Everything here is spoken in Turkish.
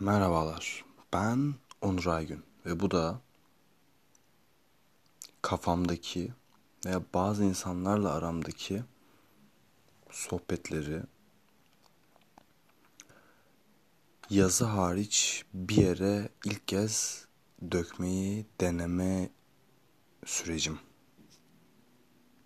Merhabalar, ben Onur Aygün ve bu da kafamdaki veya bazı insanlarla aramdaki sohbetleri yazı hariç bir yere ilk kez dökmeyi deneme sürecim.